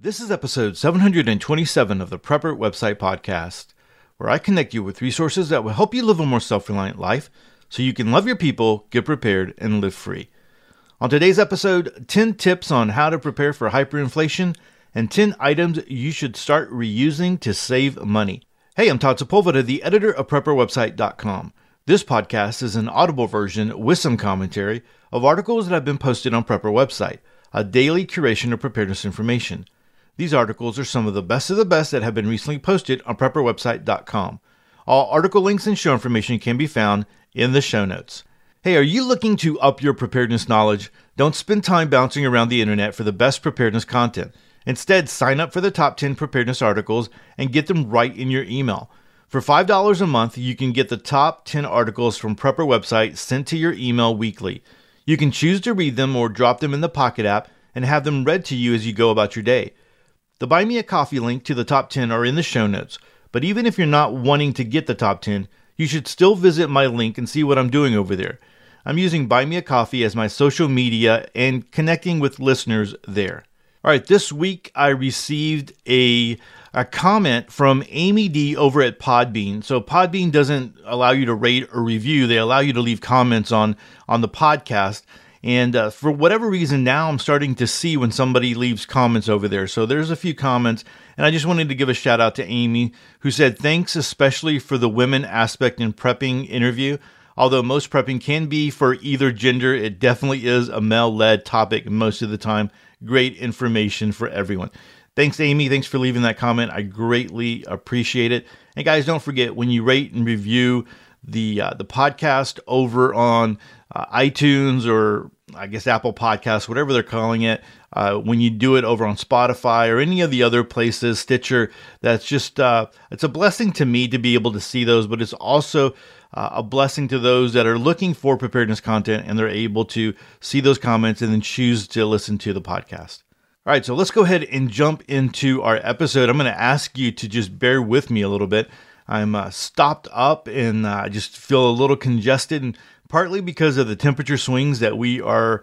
This is episode 727 of the Prepper Website Podcast, where I connect you with resources that will help you live a more self-reliant life so you can love your people, get prepared, and live free. On today's episode, 10 tips on how to prepare for hyperinflation and 10 items you should start reusing to save money. Hey, I'm Todd Sepulveda, the editor of PrepperWebsite.com. This podcast is an audible version with some commentary of articles that have been posted on Prepper Website, a daily curation of preparedness information. These articles are some of the best that have been recently posted on PrepperWebsite.com. All article links and show information can be found in the show notes. Hey, are you looking to up your preparedness knowledge? Don't spend time bouncing around the internet for the best preparedness content. Instead, sign up for the top 10 preparedness articles and get them right in your email. For $5 a month, you can get the top 10 articles from Prepper Website sent to your email weekly. You can choose to read them or drop them in the Pocket app and have them read to you as you go about your day. The Buy Me a Coffee link to the top 10 are in the show notes, but even if you're not wanting to get the top 10, you should still visit my link and see what I'm doing over there. I'm using Buy Me a Coffee as my social media and connecting with listeners there. All right, this week I received a comment from Amy D over at Podbean. So Podbean doesn't allow you to rate or review. They allow you to leave comments on the podcast. And for whatever reason, now I'm starting to see when somebody leaves comments over there. So there's a few comments, and I just wanted to give a shout out to Amy, who said, thanks especially for the women aspect in prepping interview. Although most prepping can be for either gender, it definitely is a male-led topic most of the time. Great information for everyone. Thanks, Amy. Thanks for leaving that comment. I greatly appreciate it. And guys, don't forget, when you rate and review the podcast over on iTunes or I guess Apple Podcasts, whatever they're calling it, when you do it over on Spotify or any of the other places, Stitcher, that's just, it's a blessing to me to be able to see those, but it's also a blessing to those that are looking for preparedness content and they're able to see those comments and then choose to listen to the podcast. All right, so let's go ahead and jump into our episode. I'm going to ask you to just bear with me a little bit. I'm stopped up and I just feel a little congested, and partly because of the temperature swings that we are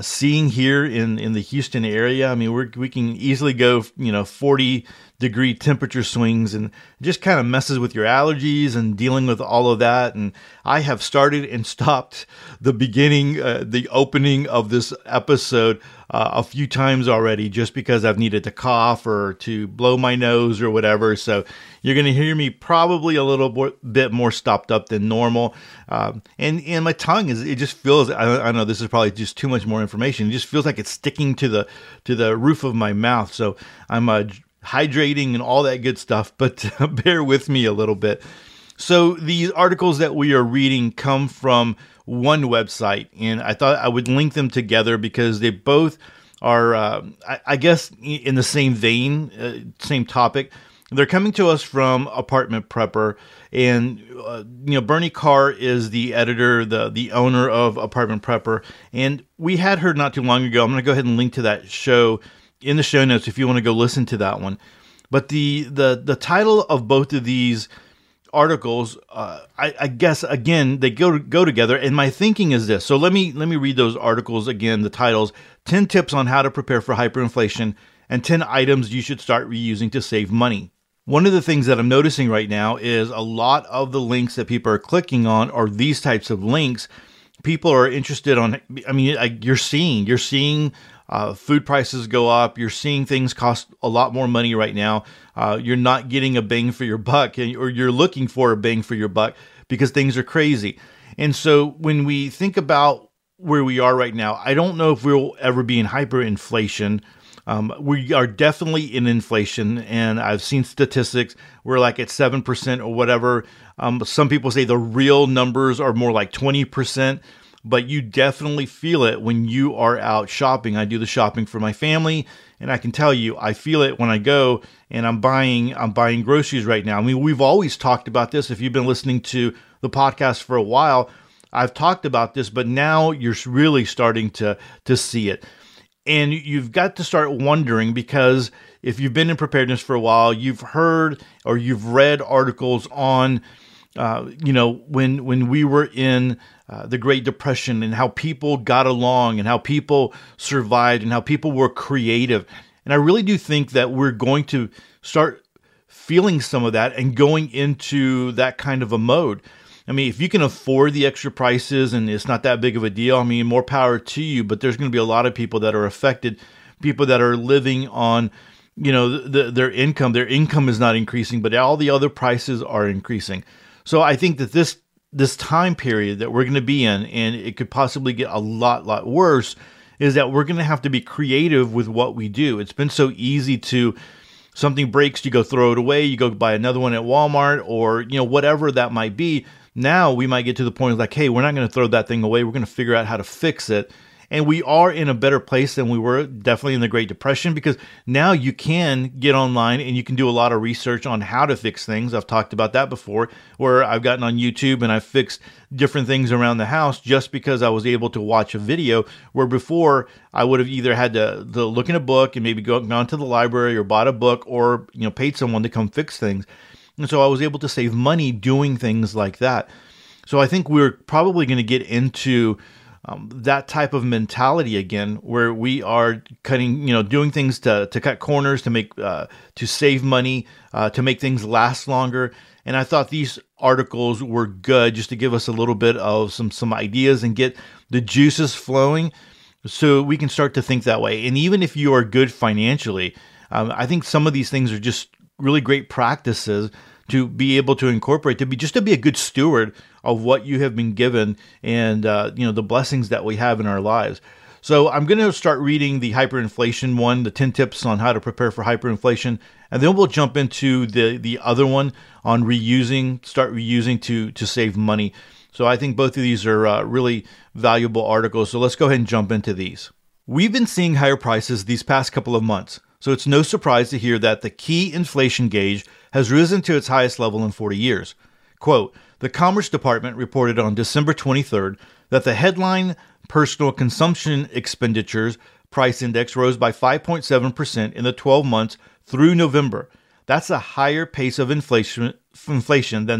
seeing here in the Houston area. I mean, we can easily go, 40-degree temperature swings, and it just kind of messes with your allergies and dealing with all of that. And I have started and stopped the opening of this episode a few times already, just because I've needed to cough or to blow my nose or whatever. So you're going to hear me probably a little bit more stopped up than normal. And my tongue I know this is probably just too much more information. It just feels like it's sticking to the roof of my mouth. So I'm hydrating and all that good stuff, but bear with me a little bit. So these articles that we are reading come from one website, and I thought I would link them together because they both are, I guess, in the same vein, same topic. They're coming to us from Apartment Prepper, and Bernie Carr is the editor, the owner of Apartment Prepper, and we had her not too long ago. I'm going to go ahead and link to that show in the show notes if you want to go listen to that one. But the title of both of these articles, I guess, again, they go together. And my thinking is this. So let me read those articles again. The titles: 10 tips on how to prepare for hyperinflation and 10 items you should start reusing to save money. One of the things that I'm noticing right now is a lot of the links that people are clicking on are these types of links. People are interested on. I mean, you're seeing food prices go up. You're seeing things cost a lot more money right now. You're not getting a bang for your buck, or you're looking for a bang for your buck because things are crazy. And so when we think about where we are right now, I don't know if we'll ever be in hyperinflation. We are definitely in inflation, and I've seen statistics. We're like at 7% or whatever. Some people say the real numbers are more like 20%. But you definitely feel it when you are out shopping. I do the shopping for my family, and I can tell you, I feel it when I go and I'm buying groceries right now. I mean, we've always talked about this. If you've been listening to the podcast for a while, I've talked about this, but now you're really starting to see it. And you've got to start wondering, because if you've been in preparedness for a while, you've heard or you've read articles on when we were in the Great Depression and how people got along and how people survived and how people were creative. And I really do think that we're going to start feeling some of that and going into that kind of a mode. I mean, if you can afford the extra prices and it's not that big of a deal, I mean, more power to you, but there's going to be a lot of people that are affected, people that are living on, you know, their income. Their income is not increasing, but all the other prices are increasing. So I think that this time period that we're going to be in, and it could possibly get a lot worse, is that we're going to have to be creative with what we do. It's been so easy to, something breaks, you go throw it away, you go buy another one at Walmart, or, you know, whatever that might be. Now we might get to the point of like, hey, we're not going to throw that thing away. We're going to figure out how to fix it. And we are in a better place than we were definitely in the Great Depression, because now you can get online and you can do a lot of research on how to fix things. I've talked about that before, where I've gotten on YouTube and I've fixed different things around the house just because I was able to watch a video, where before I would have either had to look in a book and maybe gone to the library or bought a book, or, you know, paid someone to come fix things. And so I was able to save money doing things like that. So I think we're probably going to get into that type of mentality again, where we are cutting, you know, doing things to cut corners, to make, to save money, to make things last longer. And I thought these articles were good just to give us a little bit of some ideas and get the juices flowing, so we can start to think that way. And even if you are good financially, I think some of these things are just really great practices to be able to incorporate, to be a good steward of what you have been given, and you know, the blessings that we have in our lives. So I'm going to start reading the hyperinflation one, the 10 tips on how to prepare for hyperinflation, and then we'll jump into the other one on reusing to save money. So I think both of these are really valuable articles. So let's go ahead and jump into these. We've been seeing higher prices these past couple of months. So it's no surprise to hear that the key inflation gauge has risen to its highest level in 40 years. Quote, the Commerce Department reported on December 23rd that the headline personal consumption expenditures price index rose by 5.7% in the 12 months through November. That's a higher pace of inflation than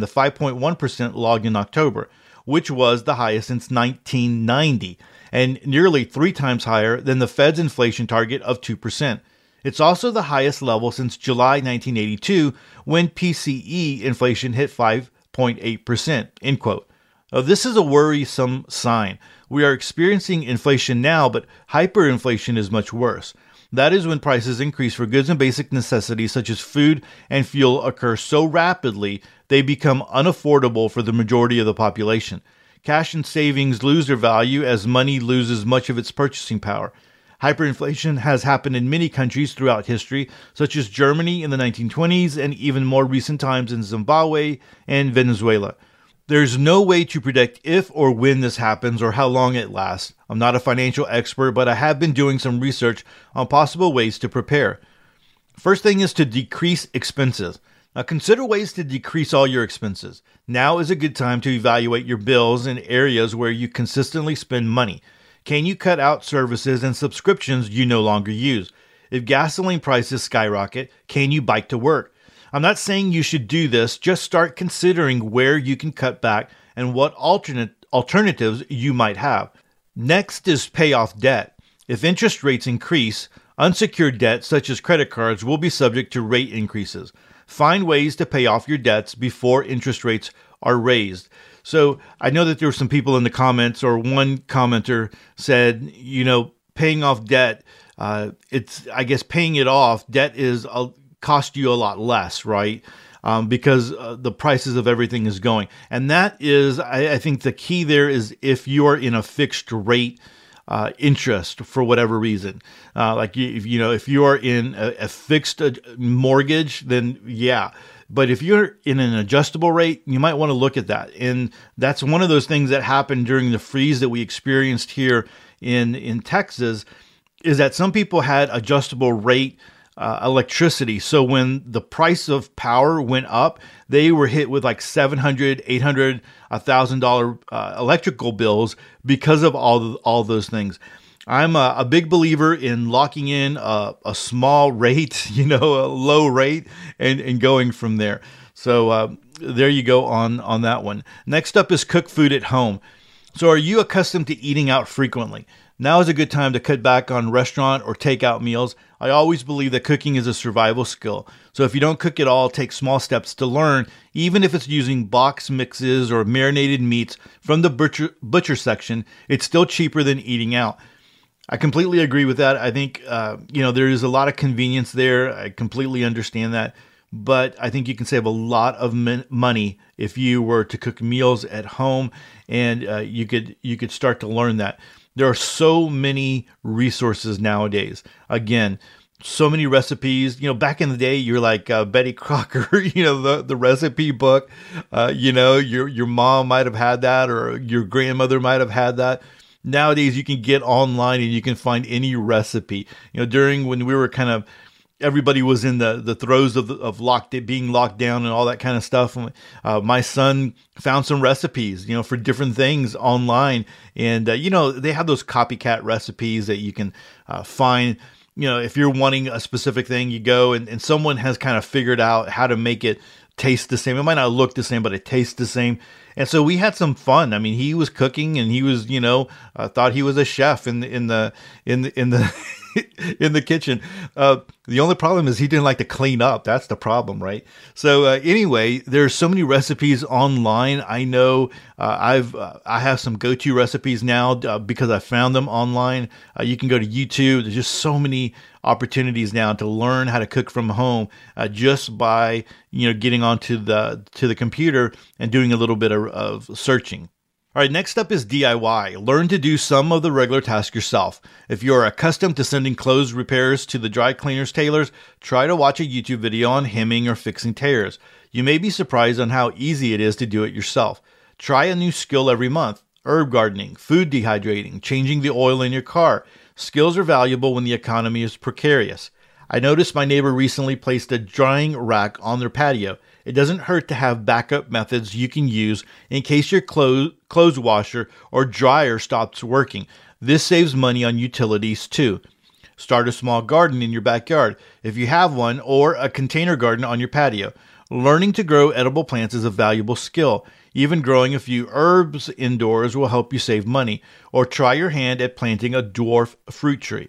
the 5.1% logged in October, which was the highest since 1990, and nearly three times higher than the Fed's inflation target of 2%. It's also the highest level since July 1982, when PCE inflation hit 5.8%, end quote. This is a worrisome sign. We are experiencing inflation now, but hyperinflation is much worse. That is when prices increase for goods and basic necessities such as food and fuel occur so rapidly they become unaffordable for the majority of the population. Cash and savings lose their value as money loses much of its purchasing power. Hyperinflation has happened in many countries throughout history, such as Germany in the 1920s and even more recent times in Zimbabwe and Venezuela. There's no way to predict if or when this happens or how long it lasts. I'm not a financial expert, but I have been doing some research on possible ways to prepare. First thing is to decrease expenses. Now, consider ways to decrease all your expenses. Now is a good time to evaluate your bills in areas where you consistently spend money. Can you cut out services and subscriptions you no longer use? If gasoline prices skyrocket, can you bike to work? I'm not saying you should do this, just start considering where you can cut back and what alternatives you might have. Next is pay off debt. If interest rates increase, unsecured debt such as credit cards will be subject to rate increases. Find ways to pay off your debts before interest rates are raised. So I know that there were some people in the comments, or one commenter said, you know, paying off debt, I guess paying it off, debt is cost you a lot less, right? Because the prices of everything is going. And that is, I think the key there is if you are in a fixed rate interest for whatever reason. If you are in a fixed mortgage, then yeah. But if you're in an adjustable rate, you might want to look at that. And that's one of those things that happened during the freeze that we experienced here in Texas, is that some people had adjustable rate electricity. So when the price of power went up, they were hit with like $700, $800, $1,000 electrical bills because of all those things. I'm a big believer in locking in a small rate, you know, a low rate, and going from there. So there you go on that one. Next up is cook food at home. So are you accustomed to eating out frequently? Now is a good time to cut back on restaurant or takeout meals. I always believe that cooking is a survival skill. So if you don't cook at all, take small steps to learn, even if it's using box mixes or marinated meats from the butcher section. It's still cheaper than eating out. I completely agree with that. I think, there is a lot of convenience there. I completely understand that. But I think you can save a lot of money if you were to cook meals at home, and you could start to learn that. There are so many resources nowadays. Again, so many recipes. Back in the day, you're like Betty Crocker, the recipe book. Your mom might have had that, or your grandmother might have had that. Nowadays, you can get online and you can find any recipe. During when we were kind of, everybody was in the throes of being locked down and all that kind of stuff. My son found some recipes, for different things online. And, they have those copycat recipes that you can find. If you're wanting a specific thing, you go and someone has kind of figured out how to make it taste the same. It might not look the same, but it tastes the same. And so we had some fun. I mean, he was cooking and he was, thought he was a chef in the kitchen. The only problem is he didn't like to clean up. That's the problem, right? So anyway, there's so many recipes online. I know I have some go-to recipes now because I found them online. You can go to YouTube. There's just so many opportunities now to learn how to cook from home just by getting onto the computer and doing a little bit of searching. All right, next up is DIY. Learn to do some of the regular tasks yourself. If you're accustomed to sending clothes repairs to the dry cleaners tailors, try to watch a YouTube video on hemming or fixing tears. You may be surprised on how easy it is to do it yourself. Try a new skill every month. Herb gardening, food dehydrating, changing the oil in your car. Skills are valuable when the economy is precarious. I noticed my neighbor recently placed a drying rack on their patio. It doesn't hurt to have backup methods you can use in case your clothes washer or dryer stops working. This saves money on utilities too. Start a small garden in your backyard if you have one, or a container garden on your patio. Learning to grow edible plants is a valuable skill. Even growing a few herbs indoors will help you save money, or try your hand at planting a dwarf fruit tree.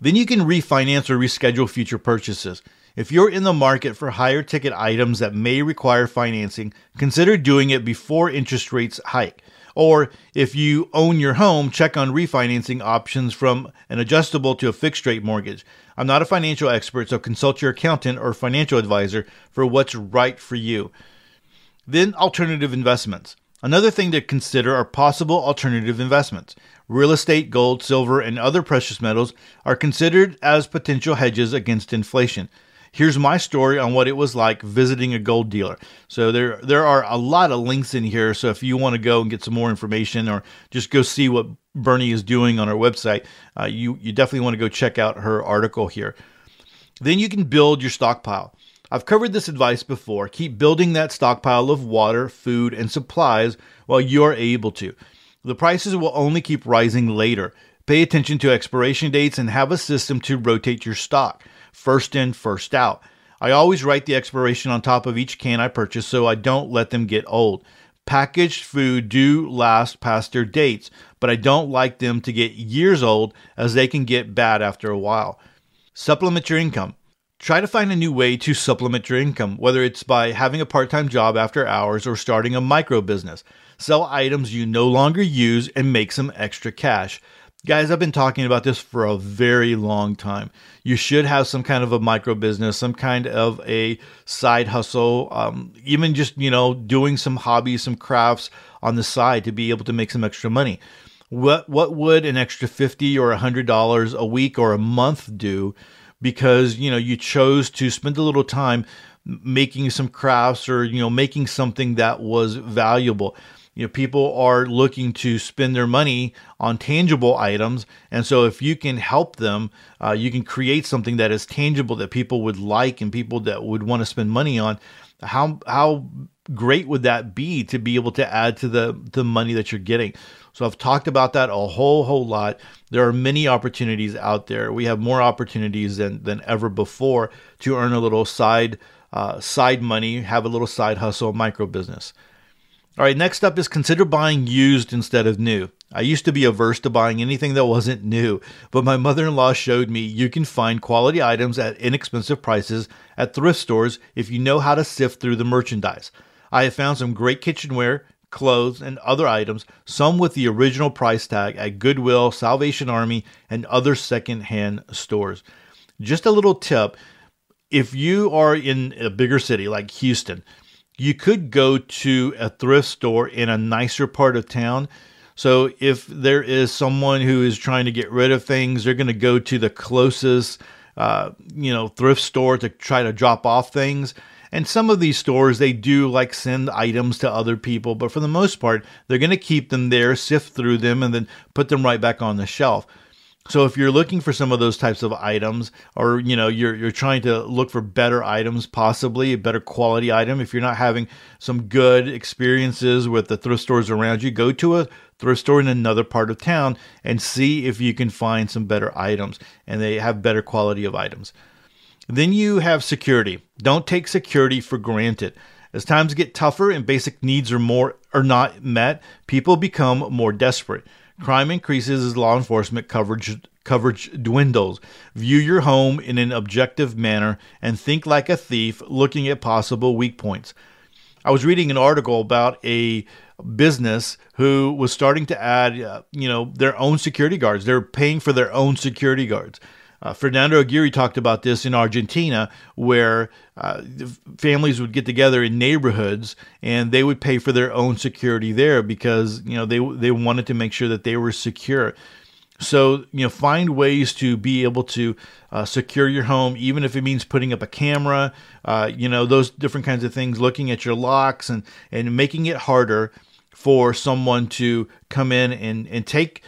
Then you can refinance or reschedule future purchases. If you're in the market for higher ticket items that may require financing, consider doing it before interest rates hike. Or if you own your home, check on refinancing options from an adjustable to a fixed rate mortgage. I'm not a financial expert, so consult your accountant or financial advisor for what's right for you. Then alternative investments. Another thing to consider are possible alternative investments. Real estate, gold, silver, and other precious metals are considered as potential hedges against inflation. Here's my story on what it was like visiting a gold dealer. So there are a lot of links in here. So if you want to go and get some more information, or just go see what Bernie is doing on our website, you definitely want to go check out her article here. Then you can build your stockpile. I've covered this advice before. Keep building that stockpile of water, food, and supplies while you're able to. The prices will only keep rising later. Pay attention to expiration dates and have a system to rotate your stock. First in, first out. I always write the expiration on top of each can I purchase so I don't let them get old. Packaged food do last past their dates, but I don't like them to get years old, as they can get bad after a while. Supplement your income. Try to find a new way to supplement your income, whether it's by having a part-time job after hours or starting a micro business. Sell items you no longer use and make some extra cash. Guys, I've been talking about this for a very long time. You should have some kind of a micro business, some kind of a side hustle, even just, doing some hobbies, some crafts on the side to be able to make some extra money. What would an extra $50 or $100 a week or a month do? Because, you chose to spend a little time making some crafts, or, making something that was valuable. People are looking to spend their money on tangible items. And so if you can help them, you can create something that is tangible that people would like and people that would want to spend money on. How great would that be to be able to add to the money that you're getting? So I've talked about that a whole lot. There are many opportunities out there. We have more opportunities than ever before to earn a little side money, have a little side hustle, micro business. All right, next up is consider buying used instead of new. I used to be averse to buying anything that wasn't new, but my mother-in-law showed me you can find quality items at inexpensive prices at thrift stores if you know how to sift through the merchandise. I have found some great kitchenware, clothes, and other items, some with the original price tag at Goodwill, Salvation Army, and other secondhand stores. Just a little tip, if you are in a bigger city like Houston, you could go to a thrift store in a nicer part of town. So if there is someone who is trying to get rid of things, they're going to go to the closest, thrift store to try to drop off things. And some of these stores, they do like send items to other people, but for the most part, they're going to keep them there, sift through them, and then put them right back on the shelf. So if you're looking for some of those types of items, or you're trying to look for better items, possibly a better quality item, if you're not having some good experiences with the thrift stores around you, go to a thrift store in another part of town and see if you can find some better items, and they have better quality of items. Then you have security. Don't take security for granted. As times get tougher and basic needs are not met, people become more desperate. Crime increases as law enforcement coverage dwindles. View your home in an objective manner and think like a thief, looking at possible weak points. I was reading an article about a business who was starting to add, their own security guards. They're paying for their own security guards. Fernando Aguirre talked about this in Argentina, where families would get together in neighborhoods and they would pay for their own security there because they wanted to make sure that they were secure. So find ways to be able to secure your home, even if it means putting up a camera, those different kinds of things, looking at your locks and making it harder for someone to come in and take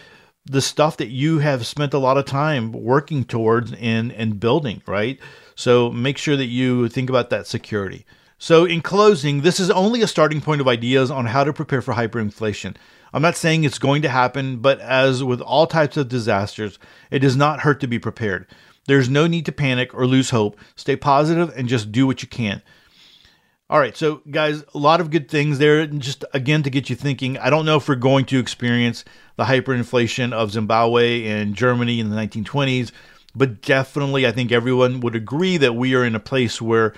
the stuff that you have spent a lot of time working towards and building, right? So make sure that you think about that security. So in closing, this is only a starting point of ideas on how to prepare for hyperinflation. I'm not saying it's going to happen, but as with all types of disasters, it does not hurt to be prepared. There's no need to panic or lose hope. Stay positive and just do what you can. All right, so guys, a lot of good things there. Just again, to get you thinking, I don't know if we're going to experience the hyperinflation of Zimbabwe and Germany in the 1920s, but definitely I think everyone would agree that we are in a place where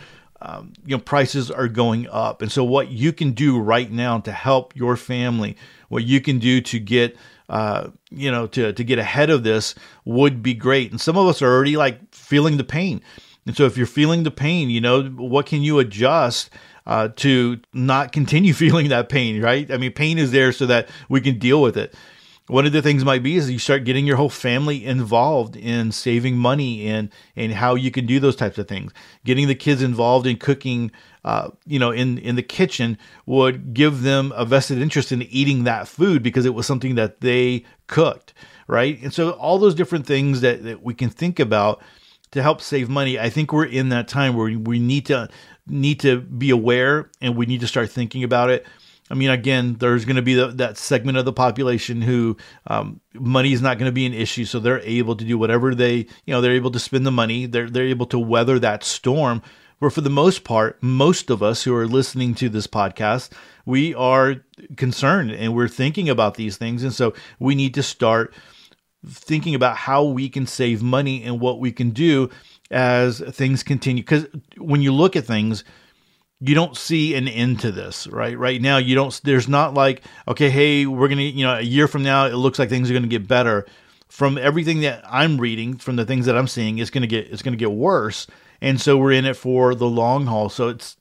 prices are going up. And so what you can do right now to help your family, what you can do to get to get ahead of this would be great. And some of us are already like feeling the pain. And so if you're feeling the pain, what can you adjust to not continue feeling that pain, right? I mean, pain is there so that we can deal with it. One of the things might be is you start getting your whole family involved in saving money and how you can do those types of things. Getting the kids involved in cooking, in the kitchen would give them a vested interest in eating that food because it was something that they cooked, right? And so all those different things that we can think about to help save money. I think we're in that time where we need to be aware and we need to start thinking about it. I mean, again, there's going to be that segment of the population who money is not going to be an issue, so they're able to do whatever they're able to spend the money. They're able to weather that storm. Where for the most part, most of us who are listening to this podcast, we are concerned and we're thinking about these things, and so we need to start thinking about how we can save money and what we can do as things continue. Because when you look at things, you don't see an end to this, right? Right now, there's not like, okay, hey, we're going to, a year from now, it looks like things are going to get better. From everything that I'm reading, from the things that I'm seeing, it's going to get worse. And so we're in it for the long haul. So it's,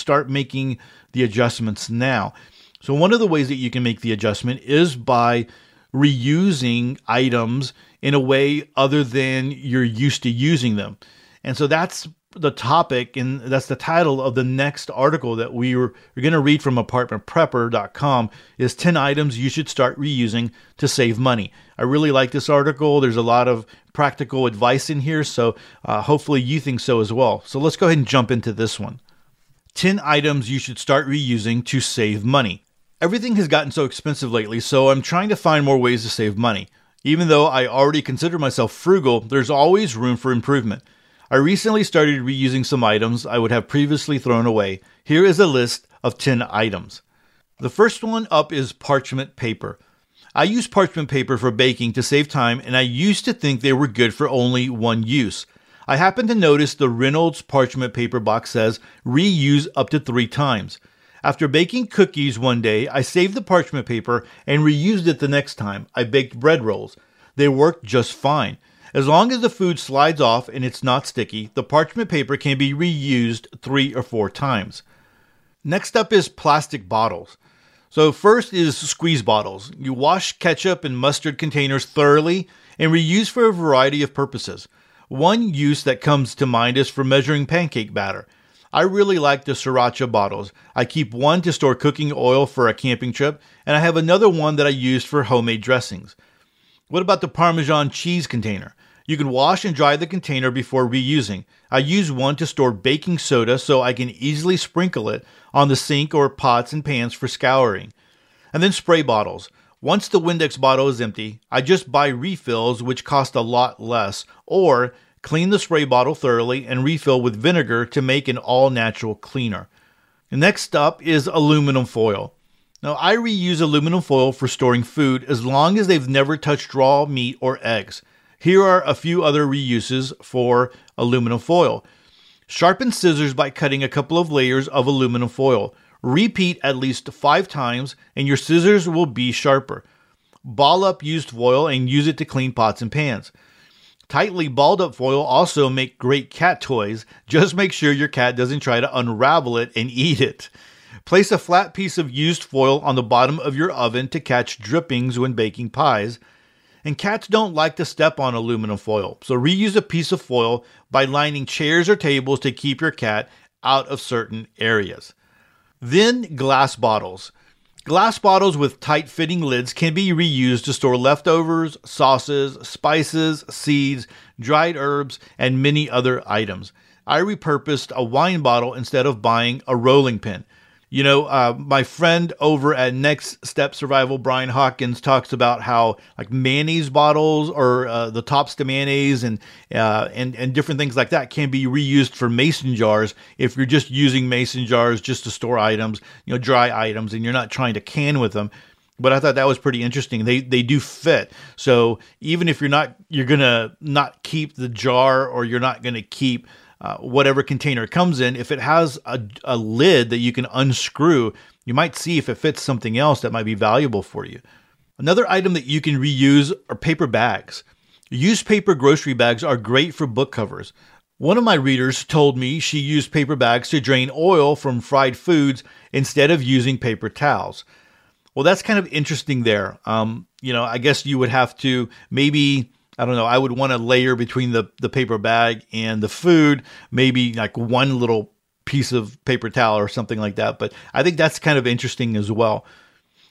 start making the adjustments now. So one of the ways that you can make the adjustment is by reusing items in a way other than you're used to using them. And so that's the topic, and that's the title of the next article that we're going to read from apartmentprepper.com is 10 items you should start reusing to save money. I really like this article. There's a lot of practical advice in here, so hopefully you think so as well. So let's go ahead and jump into this one. 10 items you should start reusing to save money. Everything has gotten so expensive lately, so I'm trying to find more ways to save money. Even though I already consider myself frugal, there's always room for improvement. I recently started reusing some items I would have previously thrown away. Here is a list of 10 items. The first one up is parchment paper. I use parchment paper for baking to save time, and I used to think they were good for only one use. I happened to notice the Reynolds parchment paper box says reuse up to 3 times. After baking cookies one day, I saved the parchment paper and reused it the next time. I baked bread rolls. They worked just fine. As long as the food slides off and it's not sticky, the parchment paper can be reused 3 or 4 times. Next up is plastic bottles. So first is squeeze bottles. You wash ketchup and mustard containers thoroughly and reuse for a variety of purposes. One use that comes to mind is for measuring pancake batter. I really like the Sriracha bottles. I keep one to store cooking oil for a camping trip, and I have another one that I used for homemade dressings. What about the Parmesan cheese container? You can wash and dry the container before reusing. I use one to store baking soda so I can easily sprinkle it on the sink or pots and pans for scouring. And then spray bottles. Once the Windex bottle is empty, I just buy refills, which cost a lot less, or clean the spray bottle thoroughly and refill with vinegar to make an all-natural cleaner. Next up is aluminum foil. Now, I reuse aluminum foil for storing food as long as they've never touched raw meat or eggs. Here are a few other reuses for aluminum foil. Sharpen scissors by cutting a couple of layers of aluminum foil. Repeat at least 5 times and your scissors will be sharper. Ball up used foil and use it to clean pots and pans. Tightly balled up foil also make great cat toys. Just make sure your cat doesn't try to unravel it and eat it. Place a flat piece of used foil on the bottom of your oven to catch drippings when baking pies. And cats don't like to step on aluminum foil, so reuse a piece of foil by lining chairs or tables to keep your cat out of certain areas. Then glass bottles. Glass bottles with tight-fitting lids can be reused to store leftovers, sauces, spices, seeds, dried herbs, and many other items. I repurposed a wine bottle instead of buying a rolling pin. You know, my friend over at Next Step Survival, Brian Hawkins, talks about how like mayonnaise bottles or the tops to mayonnaise and different things like that can be reused for mason jars if you're just using mason jars just to store items, you know, dry items, and you're not trying to can with them. But I thought that was pretty interesting. They do fit. So even if you're gonna not keep the jar or you're not gonna keep whatever container it comes in, if it has a lid that you can unscrew, you might see if it fits something else that might be valuable for you. Another item that you can reuse are paper bags. Used paper grocery bags are great for book covers. One of my readers told me she used paper bags to drain oil from fried foods instead of using paper towels. Well, that's kind of interesting there. You know, I guess you would have to maybe, I don't know, I would want a layer between the paper bag and the food, maybe like one little piece of paper towel or something like that. But I think that's kind of interesting as well.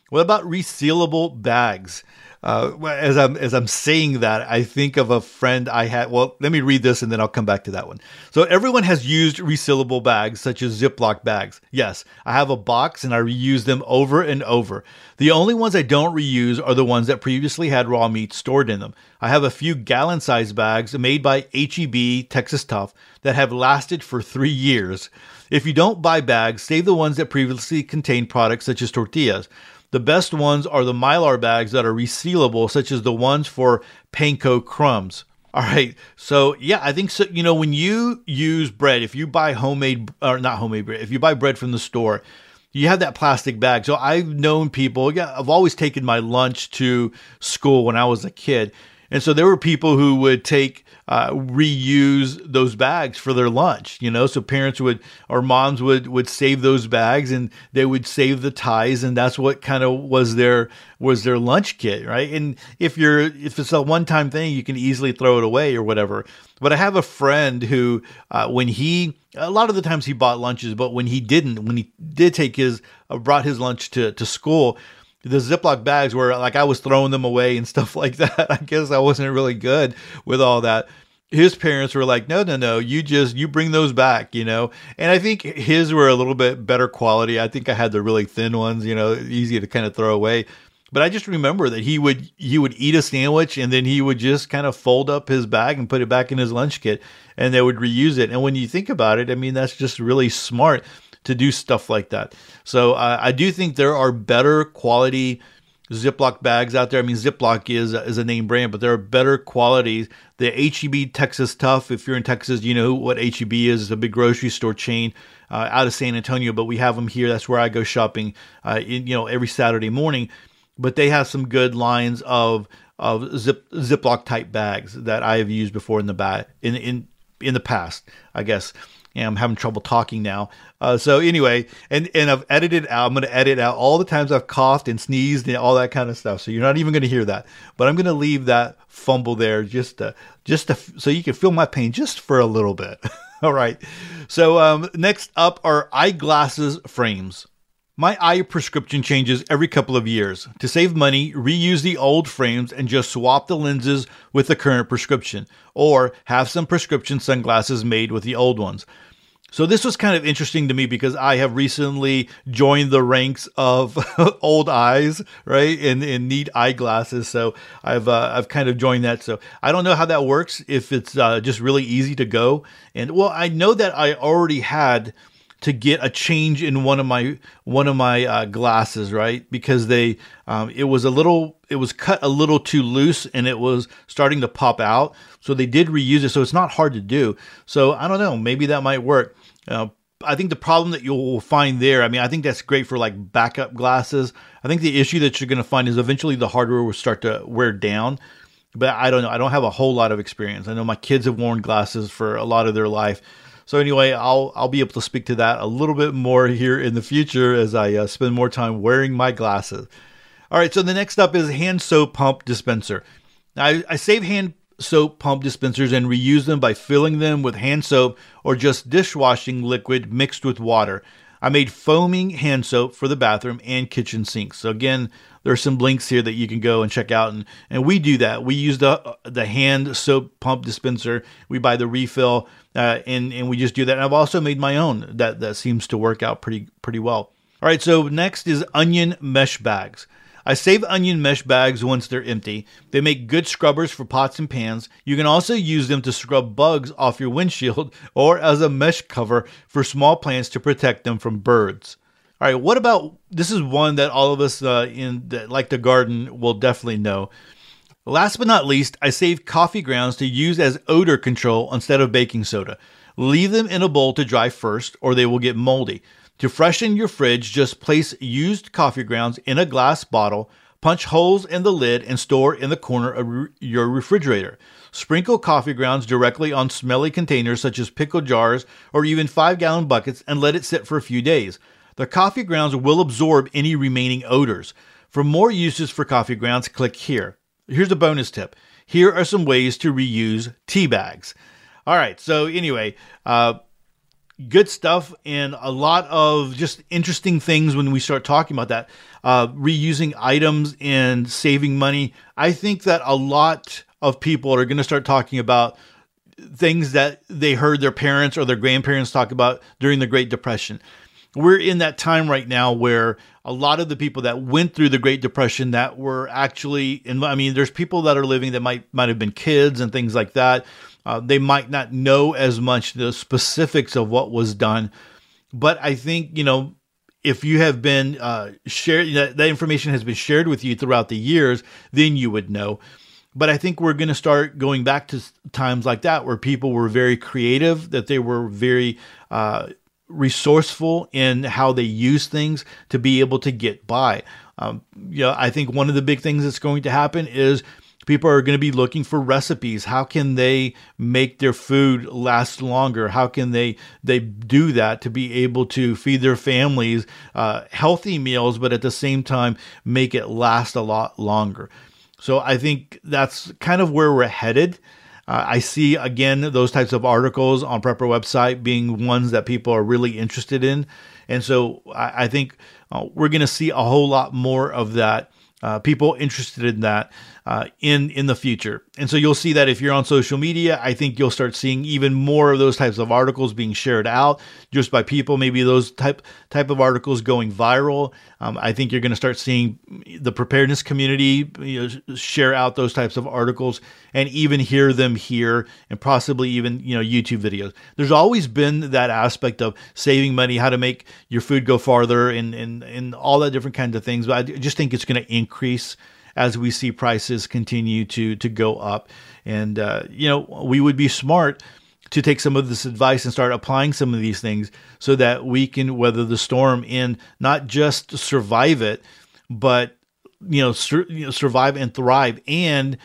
What about resealable bags? As I'm saying that, I think of a friend I had. Well, let me read this and then I'll come back to that one. So everyone has used resealable bags, such as Ziploc bags. Yes, I have a box and I reuse them over and over. The only ones I don't reuse are the ones that previously had raw meat stored in them. I have a few gallon-sized bags made by HEB Texas Tough that have lasted for 3 years. If you don't buy bags, save the ones that previously contained products such as tortillas. The best ones are the Mylar bags that are resealable, such as the ones for panko crumbs. All right. So yeah, I think so. You know, when you use bread, if you buy if you buy bread from the store, you have that plastic bag. So I've known people, I've always taken my lunch to school when I was a kid. And so there were people who would take, reuse those bags for their lunch, you know, so parents or moms would save those bags and they would save the ties. And that's what kind of was their lunch kit. Right. And if it's a one-time thing, you can easily throw it away or whatever. But I have a friend who, a lot of the times he bought lunches, but when he brought his lunch to school, the Ziploc bags were like, I was throwing them away and stuff like that. I guess I wasn't really good with all that. His parents were like, no, you bring those back, you know? And I think his were a little bit better quality. I think I had the really thin ones, you know, easy to kind of throw away. But I just remember that he would eat a sandwich and then he would just kind of fold up his bag and put it back in his lunch kit and they would reuse it. And when you think about it, I mean, that's just really smart to do stuff like that. So I do think there are better quality Ziploc bags out there. I mean, Ziploc is a name brand, but there are better qualities. The HEB Texas Tough, if you're in Texas, you know what HEB is. It's a big grocery store chain out of San Antonio, but we have them here. That's where I go shopping, every Saturday morning. But they have some good lines of Ziploc type bags that I have used before in the past, I guess. And I'm having trouble talking now. So anyway, and I've edited out. I'm going to edit out all the times I've coughed and sneezed and all that kind of stuff. So you're not even going to hear that. But I'm going to leave that fumble there just to, so you can feel my pain just for a little bit. All right. So next up are eyeglasses frames. My eye prescription changes every couple of years. To save money, reuse the old frames and just swap the lenses with the current prescription, or have some prescription sunglasses made with the old ones. So this was kind of interesting to me because I have recently joined the ranks of old eyes, right, and need eyeglasses. So I've kind of joined that. So I don't know how that works, if it's just really easy to go. And well, I know that I already had to get a change in one of my glasses, right? Because they it was cut a little too loose and it was starting to pop out. So they did reuse it. So it's not hard to do. So I don't know, maybe that might work. I think the problem that you'll find there, I mean, I think that's great for like backup glasses. I think the issue that you're going to find is eventually the hardware will start to wear down. But I don't know. I don't have a whole lot of experience. I know my kids have worn glasses for a lot of their life. So anyway, I'll be able to speak to that a little bit more here in the future as I spend more time wearing my glasses. All right, so the next up is hand soap pump dispenser. Now, I save hand soap pump dispensers and reuse them by filling them with hand soap or just dishwashing liquid mixed with water. I made foaming hand soap for the bathroom and kitchen sinks. So again, there's some links here that you can go and check out. And we do that. We use the hand soap pump dispenser. We buy the refill and we just do that. And I've also made my own. That seems to work out pretty well. All right, so next is onion mesh bags. I save onion mesh bags once they're empty. They make good scrubbers for pots and pans. You can also use them to scrub bugs off your windshield or as a mesh cover for small plants to protect them from birds. All right, what about, this is one that all of us like the garden will definitely know. Last but not least, I save coffee grounds to use as odor control instead of baking soda. Leave them in a bowl to dry first or they will get moldy. To freshen your fridge, just place used coffee grounds in a glass bottle, punch holes in the lid, and store in the corner of your refrigerator. Sprinkle coffee grounds directly on smelly containers such as pickle jars or even 5-gallon buckets and let it sit for a few days. The coffee grounds will absorb any remaining odors. For more uses for coffee grounds, click here. Here's a bonus tip. Here are some ways to reuse tea bags. All right, so anyway, good stuff and a lot of just interesting things when we start talking about that. Reusing items and saving money. I think that a lot of people are going to start talking about things that they heard their parents or their grandparents talk about during the Great Depression. We're in that time right now where a lot of the people that went through the Great Depression that were actually, there's people that are living that might have been kids and things like that. They might not know as much the specifics of what was done, but I think, if you have been shared, that information has been shared with you throughout the years, then you would know. But I think we're going to start going back to times like that where people were very creative, that they were very resourceful in how they use things to be able to get by. I think one of the big things that's going to happen is people are going to be looking for recipes. How can they make their food last longer? How can they do that to be able to feed their families healthy meals, but at the same time, make it last a lot longer? So I think that's kind of where we're headed. I see, again, those types of articles on Prepper Website being ones that people are really interested in. And so I think we're going to see a whole lot more of that. People interested in that in the future. And so you'll see that if you're on social media, I think you'll start seeing even more of those types of articles being shared out just by people, maybe those type of articles going viral. I think you're going to start seeing the preparedness community, share out those types of articles and even hear them here and possibly even, YouTube videos. There's always been that aspect of saving money, how to make your food go farther and all that different kinds of things. But I just think it's going to increase as we see prices continue to go up. And, we would be smart to take some of this advice and start applying some of these things so that we can weather the storm and not just survive it, but, survive and thrive. And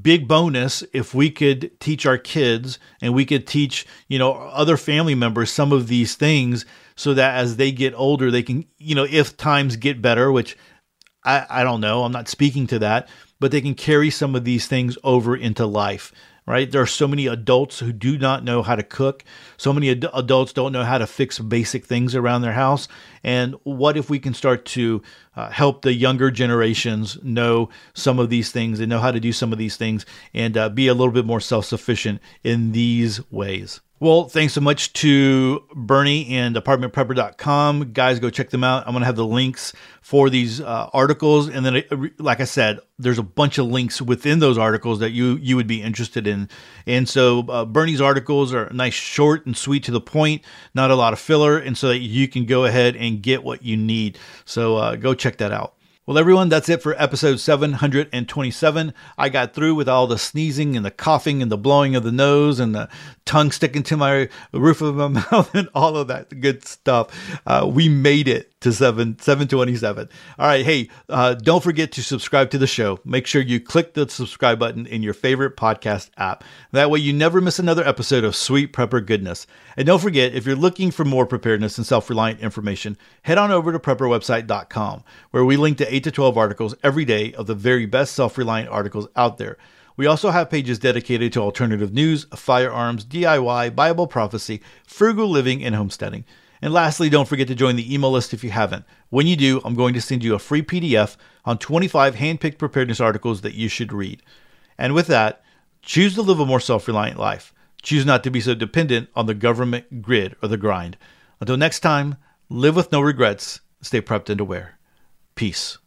big bonus, if we could teach our kids and we could teach, other family members some of these things so that as they get older, they can, if times get better, which I don't know, I'm not speaking to that, but they can carry some of these things over into life, right? There are so many adults who do not know how to cook. So many adults don't know how to fix basic things around their house. And what if we can start to help the younger generations know some of these things and know how to do some of these things and be a little bit more self-sufficient in these ways? Well, thanks so much to Bernie and ApartmentPrepper.com. Guys, go check them out. I'm going to have the links for these articles. And then, like I said, there's a bunch of links within those articles that you would be interested in. And so Bernie's articles are nice, short, and sweet to the point, not a lot of filler, and so that you can go ahead and get what you need. So go check that out. Well, everyone, that's it for episode 727. I got through with all the sneezing and the coughing and the blowing of the nose and the tongue sticking to my roof of my mouth and all of that good stuff. We made it to 727. All right. Hey, don't forget to subscribe to the show. Make sure you click the subscribe button in your favorite podcast app. That way you never miss another episode of Sweet Prepper Goodness. And don't forget, if you're looking for more preparedness and self-reliant information, head on over to PrepperWebsite.com, where we link to 8 to 12 articles every day of the very best self-reliant articles out there. We also have pages dedicated to alternative news, firearms, DIY, Bible prophecy, frugal living, and homesteading. And lastly, don't forget to join the email list if you haven't. When you do, I'm going to send you a free PDF on 25 handpicked preparedness articles that you should read. And with that, choose to live a more self-reliant life. Choose not to be so dependent on the government grid or the grind. Until next time, live with no regrets. Stay prepped and aware. Peace.